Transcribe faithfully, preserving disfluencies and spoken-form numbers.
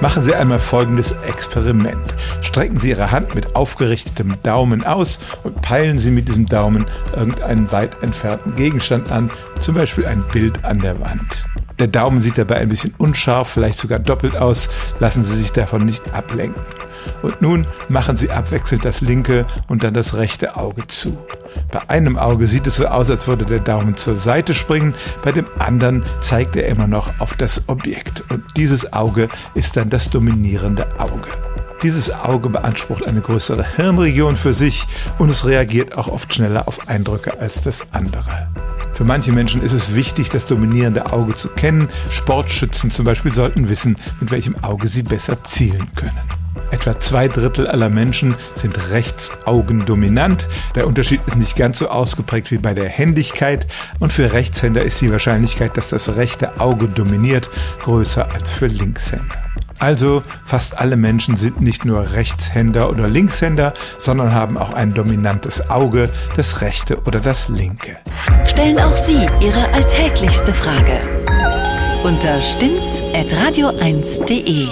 Machen Sie einmal folgendes Experiment. Strecken Sie Ihre Hand mit aufgerichtetem Daumen aus und peilen Sie mit diesem Daumen irgendeinen weit entfernten Gegenstand an, zum Beispiel ein Bild an der Wand. Der Daumen sieht dabei ein bisschen unscharf, vielleicht sogar doppelt aus. Lassen Sie sich davon nicht ablenken. Und nun machen Sie abwechselnd das linke und dann das rechte Auge zu. Bei einem Auge sieht es so aus, als würde der Daumen zur Seite springen, bei dem anderen zeigt er immer noch auf das Objekt. Und dieses Auge ist dann das dominierende Auge. Dieses Auge beansprucht eine größere Hirnregion für sich und es reagiert auch oft schneller auf Eindrücke als das andere. Für manche Menschen ist es wichtig, das dominierende Auge zu kennen. Sportschützen zum Beispiel sollten wissen, mit welchem Auge sie besser zielen können. Etwa zwei Drittel aller Menschen sind rechts-augendominant. Der Unterschied ist nicht ganz so ausgeprägt wie bei der Händigkeit. Und für Rechtshänder ist die Wahrscheinlichkeit, dass das rechte Auge dominiert, größer als für Linkshänder. Also, fast alle Menschen sind nicht nur Rechtshänder oder Linkshänder, sondern haben auch ein dominantes Auge, das rechte oder das linke. Stellen auch Sie Ihre alltäglichste Frage unter stimmts at radio eins punkt de.